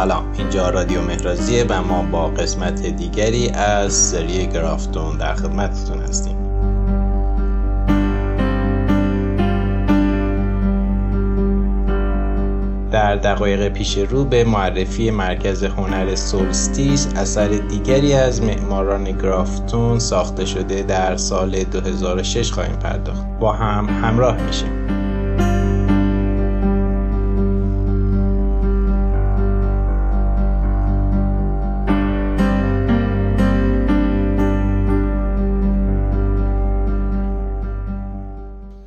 سلام، اینجا رادیو مهرازیه و ما با قسمت دیگری از سری گرافتون در خدمتتون هستیم. در دقایق پیش رو به معرفی مرکز هنر سولستیس، اثر دیگری از معماران گرافتون ساخته شده در سال 2006 خواهیم پرداخت. با هم همراه میشیم.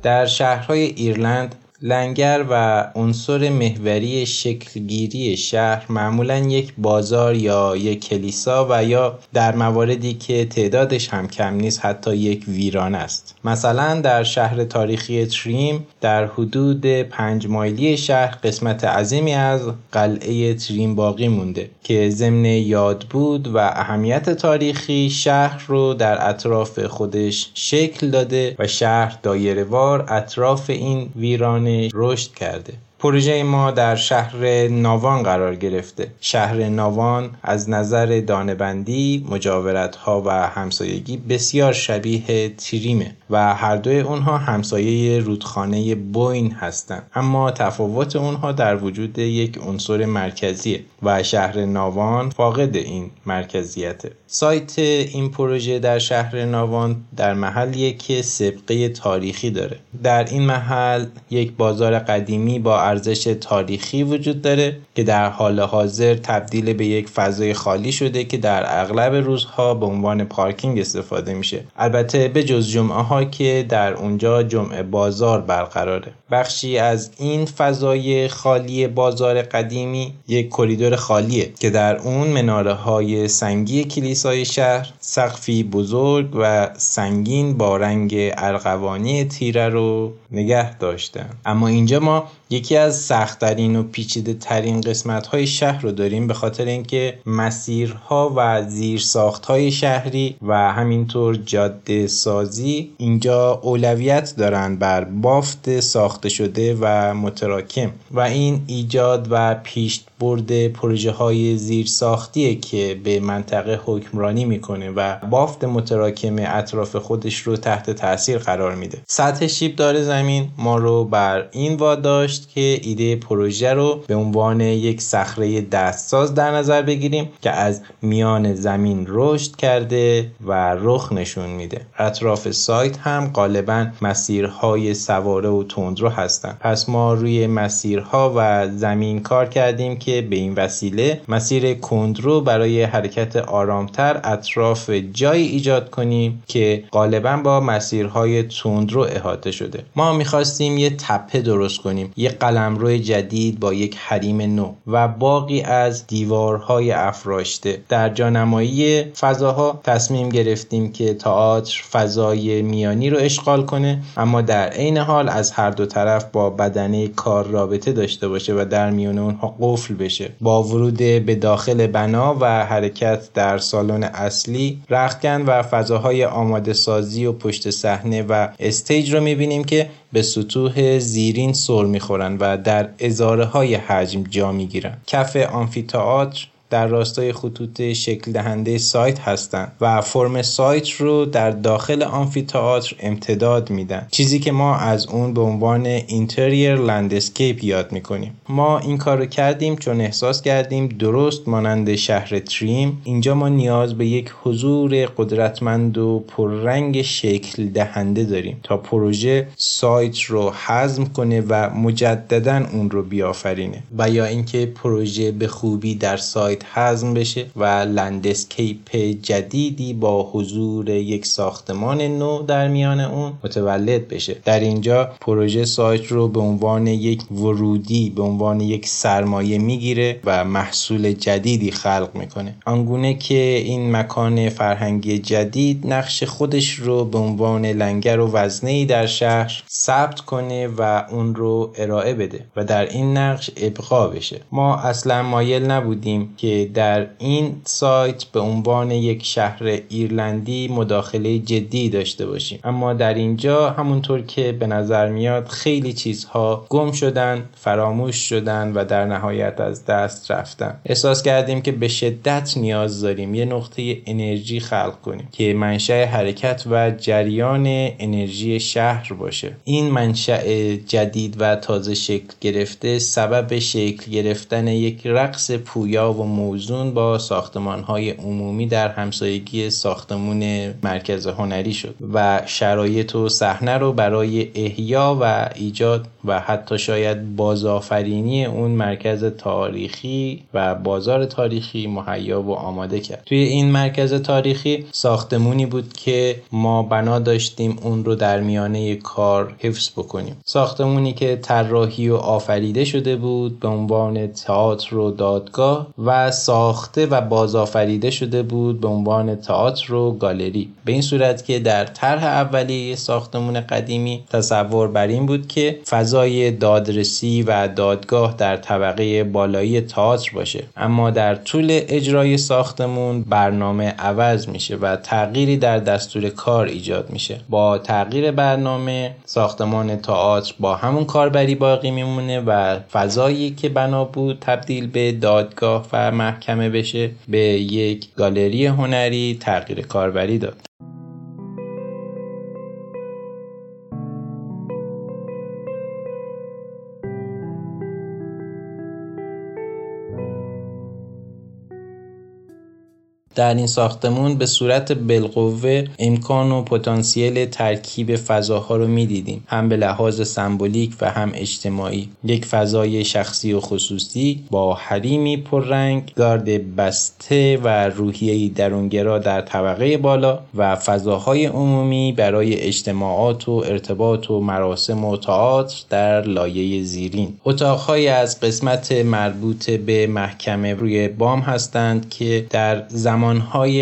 در شهرهای ایرلند، لنگر و عنصر محوری شکلگیری شهر معمولاً یک بازار یا یک کلیسا و یا در مواردی که تعدادش هم کم نیست حتی یک ویران است. مثلا در شهر تاریخی تریم در حدود 5 مایلی شهر قسمت عظیمی از قلعه تریم باقی مونده که ضمن یاد بود و اهمیت تاریخی شهر رو در اطراف خودش شکل داده و شهر دایره‌وار اطراف این ویران رشد کرده. پروژه ما در شهر ناوان قرار گرفته. شهر ناوان از نظر دانه‌بندی، مجاورت‌ها و همسایگی بسیار شبیه تریمه و هر دوی اونها همسایه رودخانه بوین هستند. اما تفاوت اونها در وجود یک عنصر مرکزیه و شهر ناوان فاقد این مرکزیته. سایت این پروژه در شهر ناوان در محلیه که سابقه تاریخی داره. در این محل یک بازار قدیمی با ارزش تاریخی وجود داره که در حال حاضر تبدیل به یک فضای خالی شده که در اغلب روزها به عنوان پارکینگ استفاده میشه، البته به جز جمعه ها که در اونجا جمعه بازار برقراره. بخشی از این فضای خالی بازار قدیمی یک کریدور خالیه که در اون مناره های سنگی کلیسای شهر، سقفی بزرگ و سنگین با رنگ ارغوانی تیره رو نگه داشتن. اما اینجا ما یکی از سخت‌ترین و پیچیده‌ترین قسمت‌های شهر رو داریم به خاطر اینکه مسیرها و زیرساخت‌های شهری و همینطور جاده سازی اینجا اولویت دارن بر بافت ساخته شده و متراکم و این ایجاد و پیشبرد پروژه‌های زیرساختیه که به منطقه حکمرانی میکنه و بافت متراکم اطراف خودش رو تحت تاثیر قرار میده. سطح شیبدار زمین ما رو بر این واداشت که ایده پروژه رو به عنوان یک صخره دستساز در نظر بگیریم که از میان زمین رشد کرده و رخ نشون میده. اطراف سایت هم غالبا مسیرهای سواره و تندرو هستن، پس ما روی مسیرها و زمین کار کردیم که به این وسیله مسیر کندرو برای حرکت آرامتر اطراف جایی ایجاد کنیم که غالبا با مسیرهای تندرو احاطه شده. ما میخواستیم یه تپه درست کنیم، یک قلمرو جدید با یک حریم نو و باقی از دیوارهای افراشته. در جانمایی فضاها تصمیم گرفتیم که تئاتر فضای میانی رو اشغال کنه اما در عین حال از هر دو طرف با بدنه کار رابطه داشته باشه و در میان اونها قفل بشه. با ورود به داخل بنا و حرکت در سالن اصلی، رختکن و فضاهای آماده سازی و پشت صحنه و استیج رو می‌بینیم که به سطوح زیرین سر میخورن و در ازاره های حجم جا میگیرن. کف آمفی‌تئاتر در راستای خطوط شکل دهنده سایت هستند و فرم سایت رو در داخل آمفی‌تئاتر امتداد میدن، چیزی که ما از اون به عنوان اینتریر لندسکیپ یاد میکنیم. ما این کار رو کردیم چون احساس کردیم درست مانند شهر تریم اینجا ما نیاز به یک حضور قدرتمند و پررنگ شکل دهنده داریم تا پروژه سایت رو هضم کنه و مجدداً اون رو بیافرینه و یا اینکه پروژه به خوبی در سایت هضم بشه و لندسکیپ جدیدی با حضور یک ساختمان نو در میان اون متولد بشه. در اینجا پروژه سایت رو به عنوان یک ورودی، به عنوان یک سرمایه میگیره و محصول جدیدی خلق میکنه، آنگونه که این مکان فرهنگی جدید نقش خودش رو به عنوان لنگر و وزنه‌ای در شهر ثبت کنه و اون رو ارائه بده و در این نقش ابقا بشه. ما اصلا مایل نبودیم که در این سایت به عنوان یک شهر ایرلندی مداخله جدی داشته باشیم. اما در اینجا همونطور که به نظر میاد خیلی چیزها گم شدن، فراموش شدن و در نهایت از دست رفتن. احساس کردیم که به شدت نیاز داریم یه نقطه انرژی خلق کنیم که منشأ حرکت و جریان انرژی شهر باشه. این منشأ جدید و تازه شکل گرفته سبب شکل گرفتن یک رقص پویا و موزون با ساختمان‌های عمومی در همسایگی ساختمون مرکز هنری شد و شرایط و صحنه رو برای احیا و ایجاد و حتی شاید بازآفرینی اون مرکز تاریخی و بازار تاریخی مهیا و آماده کرد. توی این مرکز تاریخی ساختمونی بود که ما بنا داشتیم اون رو در میانه کار حفظ بکنیم. ساختمونی که طراحی و آفریده شده بود به عنوان تئاتر و دادگاه و ساخته و بازآفریده شده بود به عنوان تئاتر و گالری. به این صورت که در طرح اولیه ساختمون قدیمی تصور بر این بود که فضای دادرسی و دادگاه در طبقه بالایی تئاتر باشه، اما در طول اجرای ساختمون برنامه عوض میشه و تغییری در دستور کار ایجاد میشه. با تغییر برنامه ساختمان تئاتر با همون کاربری باقی میمونه و فضایی که بنا بود تبدیل به دادگاه و محکمه بشه. به یک گالری هنری تغییر کاربری داد. در این ساختمون به صورت بالقوه امکان و پتانسیل ترکیب فضاها رو میدیدیم، هم به لحاظ سمبولیک و هم اجتماعی. یک فضای شخصی و خصوصی با حریمی پررنگ، گارد بسته و روحیه‌ای درونگرا در طبقه بالا و فضاهای عمومی برای اجتماعات و ارتباط و مراسم و تئاتر در لایه زیرین. اتاق‌های از قسمت مربوط به محکمه روی بام هستند که در زمانهای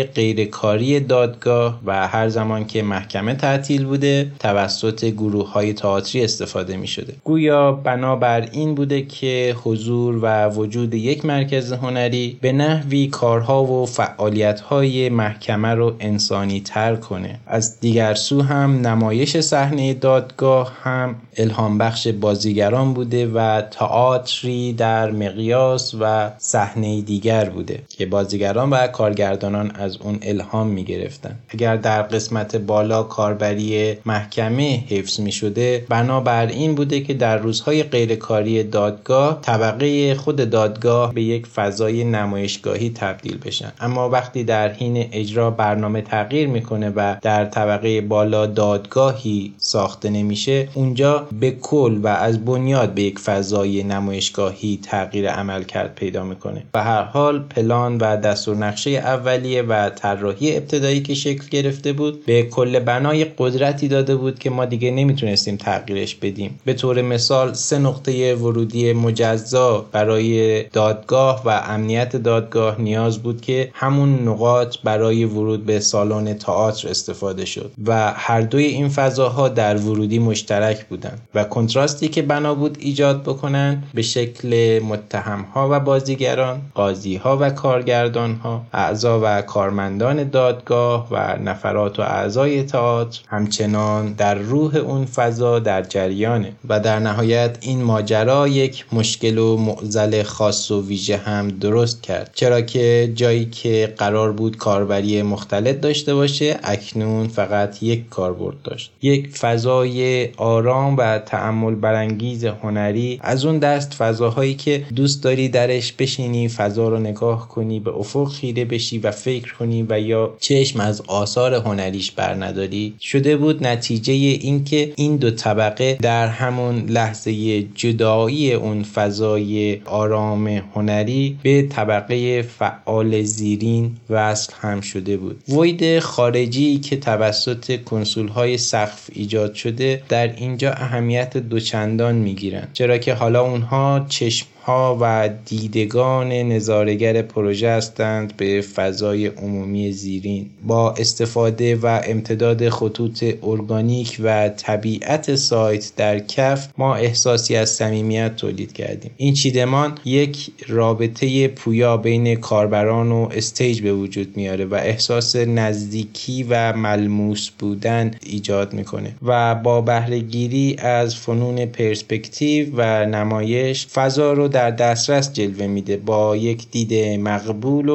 غیرکاری دادگاه و هر زمان که محکمه تعطیل بوده توسط گروه‌های تئاتری استفاده می‌شده. گویا بنابر این بوده که حضور و وجود یک مرکز هنری به نحوی کارها و فعالیت‌های محکمه رو انسانی‌تر کنه. از دیگر سو هم نمایش صحنه دادگاه هم الهام بخش بازیگران بوده و تئاتری در مقیاس و صحنه دیگر بوده که بازیگران و کارگردانان از اون الهام می گرفتن. اگر در قسمت بالا کاربری محکمه حفظ می شده بنابر این بوده که در روزهای غیرکاری دادگاه طبقه خود دادگاه به یک فضای نمایشگاهی تبدیل بشن، اما وقتی در حین اجرا برنامه تغییر میکنه و در طبقه بالا دادگاهی ساخته نمیشه، اونجا به کل و از بنیاد به یک فضای نمایشگاهی تغییر عملکرد پیدا میکنه. به هر حال پلان و دستورنقشه اولیه و طراحی ابتدایی که شکل گرفته بود به کل بنای قدرتی داده بود که ما دیگه نمیتونستیم تغییرش بدیم. به طور مثال 3 نقطه ورودی مجزا برای دادگاه و امنیت دادگاه نیاز بود که همون نقاط برای ورود به سالن تئاتر استفاده شد و هر دوی این فضاها در ورودی مشترک بودند و کنتراستی که بنا بود ایجاد بکنن به شکل متهم‌ها و بازیگران، قاضی‌ها و کارگردان‌ها، اعضا و کارمندان دادگاه و نفرات و اعضای تئاتر همچنان در روح اون فضا در جریانه و در نهایت این ماجرا یک مشکل و معضل خاص و ویژه هم درست کرد، چرا که جایی که قرار بود کاربری مختلف داشته باشه اکنون فقط یک کاربرد داشت. یک فضای آرام و تأمل برانگیز هنری از اون دست فضاهایی که دوست داری درش بشینی، فضا رو نگاه کنی، به افق خیره بشی و فکر کنی و یا چشم از آثار هنریش برنداری شده بود، نتیجه این که این دو طبقه در همون لحظه جدایی اون فضای آرام هنری به طبقه فعال زیرین وصل هم شده بود. وید خارجی که توسط کنسول‌های سقف ایجاد شده در اینجا اهمیت دوچندان میگیرن، چرا که حالا اونها چشم ها و دیدگان نظاره‌گر پروژه هستند به فضای عمومی زیرین. با استفاده و امتداد خطوط ارگانیک و طبیعت سایت در کف ما احساسی از صمیمیت تولید کردیم. این چیدمان یک رابطه پویا بین کاربران و استیج به وجود میاره و احساس نزدیکی و ملموس بودن ایجاد میکنه و با بهره‌گیری از فنون پرسپکتیو و نمایش فضا رو در دسترس جلوه میده، با یک دید مقبول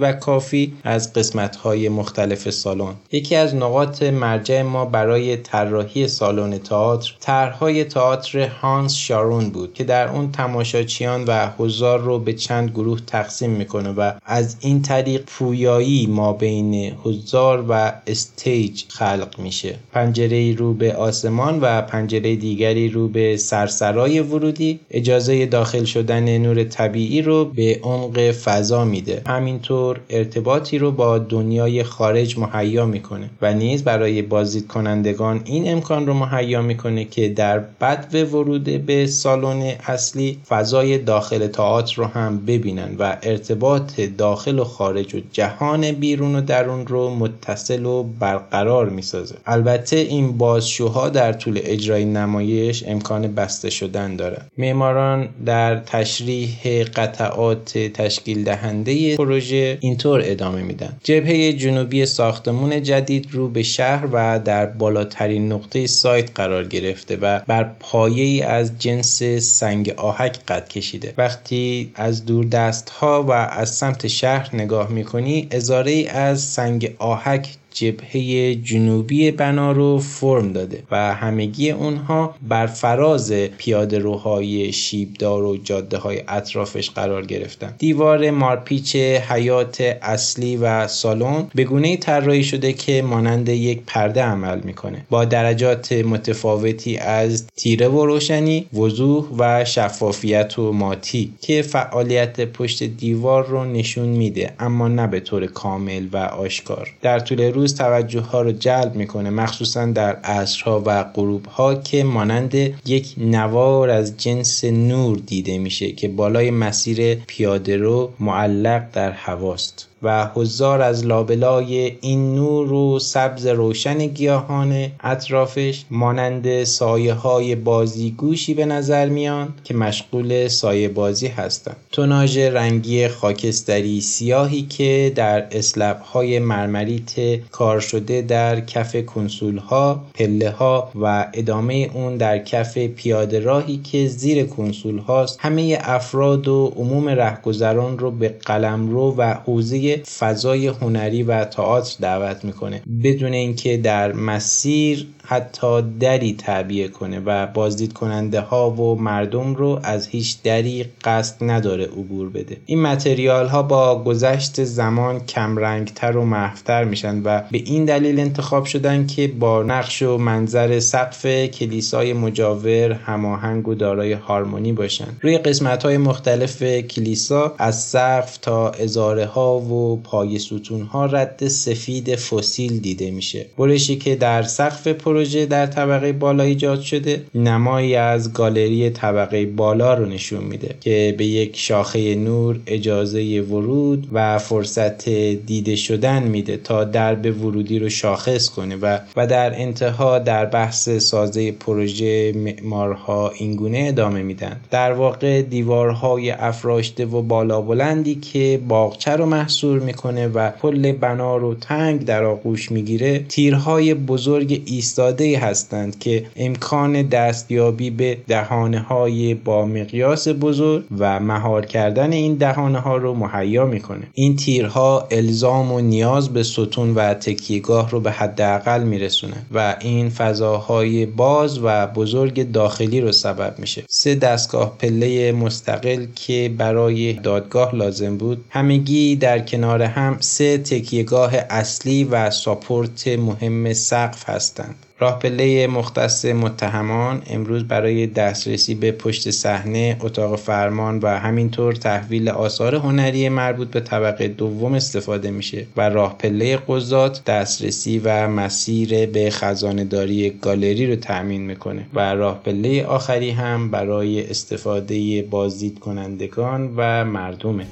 و کافی از قسمت‌های مختلف سالن. یکی از نقاط مرجع ما برای طراحی سالن تئاتر، طرح‌های تئاتر هانس شارون بود که در اون تماشاچیان و حضار رو به چند گروه تقسیم میکنه و از این طریق پویایی ما بین حضار و استیج خلق میشه. پنجره‌ای رو به آسمان و پنجره دیگری رو به سرسرای ورودی اجازه داخل شدن نور طبیعی رو به عمق فضا میده. همینطور ارتباطی رو با دنیای خارج مهیا میکنه و نیز برای بازدیدکنندگان این امکان رو مهیا میکنه که در بدو ورود به سالن اصلی فضای داخل تئاتر رو هم ببینن و ارتباط داخل و خارج و جهان بیرون و درون رو متصل و برقرار میسازه. البته این بازشوها در طول اجرای نمایش امکان بسته شدن دارن. معماران در تشریح قطعات تشکیل دهنده پروژه اینطور ادامه میدن: جبهه جنوبی ساختمان جدید رو به شهر و در بالاترین نقطه سایت قرار گرفته و بر پایه‌ای از جنس سنگ آهک قد کشیده. وقتی از دور دستها و از سمت شهر نگاه میکنی، ازاره‌ای از سنگ آهک جبهه جنوبی بنا رو فرم داده و همگی اونها بر فراز پیاده‌روهای شیبدار و جاده‌های اطرافش قرار گرفتن. دیوار مارپیچ حیات اصلی و سالن به گونه‌ای طراحی شده که مانند یک پرده عمل میکنه، با درجات متفاوتی از تیره و روشنی، وضوح و شفافیت و ماتی که فعالیت پشت دیوار رو نشون میده، اما نه به طور کامل و آشکار. در طول روز توجه ها رو جلب میکنه، مخصوصا در عصرها و غروب ها که مانند یک نوار از جنس نور دیده میشه که بالای مسیر پیاده رو معلق در هواست و حضار از لابلای این نور و سبز روشن گیاهان اطرافش مانند سایه‌های بازیگوشی به نظر میان که مشغول سایه بازی هستند. توناژ رنگی خاکستری سیاهی که در اسلب‌های مرمریت کار شده در کف کنسول‌ها، پله‌ها و ادامه اون در کف پیاده راهی که زیر کنسول‌هاست، همه افراد و عموم رهگذران رو به قلمرو و حوزه فضای هنری و تئاتر دعوت میکنه، بدون اینکه در مسیر حتی دری تعبیه کنه و بازدید کننده ها و مردم رو از هیچ دری قصد نداره عبور بده. این متریال ها با گذشت زمان کم رنگتر و محوتر میشن و به این دلیل انتخاب شدن که با نقش و منظر سقف کلیسای مجاور هماهنگ و دارای هارمونی باشن. روی قسمت های مختلف کلیسا از سقف تا ازاره ها و پای ستون ها رد سفید فسیل دیده میشه. برشی که در سقف پروژه در طبقه بالا ایجاد شده نمایی از گالری طبقه بالا رو نشون میده که به یک شاخه نور اجازه ورود و فرصت دیده شدن میده تا درب ورودی رو شاخص کنه و در انتها در بحث سازه پروژه معمارها اینگونه ادامه میدن: در واقع دیوارهای افراشته و بالا بلندی که باغچه رو محصور میکنه و کل بنا رو تنگ در آغوش میگیره تیرهای بزرگ ایستاده‌ای هستند که امکان دستیابی به دهانه‌های با مقیاس بزرگ و مهار کردن این دهانه‌ها رو مهیا میکنه. این تیرها الزام و نیاز به ستون و تکیه‌گاه رو به حداقل میرسونه و این فضاهای باز و بزرگ داخلی رو سبب میشه. 3 دستگاه پله مستقل که برای دادگاه لازم بود همگی در کنار کنار هم سه تکیهگاه اصلی و ساپورت مهم سقف هستند. راهپله مختص متهمان امروز برای دسترسی به پشت صحنه، اتاق فرمان و همینطور تحویل آثار هنری مربوط به طبقه دوم استفاده میشه و راهپله قضات دسترسی و مسیر به خزانه‌داری گالری رو تأمین میکنه و راهپله آخری هم برای استفاده بازدید کنندگان و مردمه.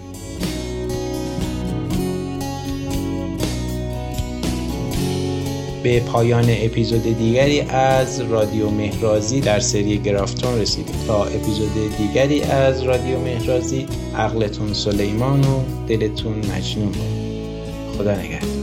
به پایان اپیزود دیگری از رادیو مهرازی در سری گرافتون رسیدیم. تا اپیزود دیگری از رادیو مهرازی، عقلتون سلیمان و دلتون مجنون. خدا نگهدار.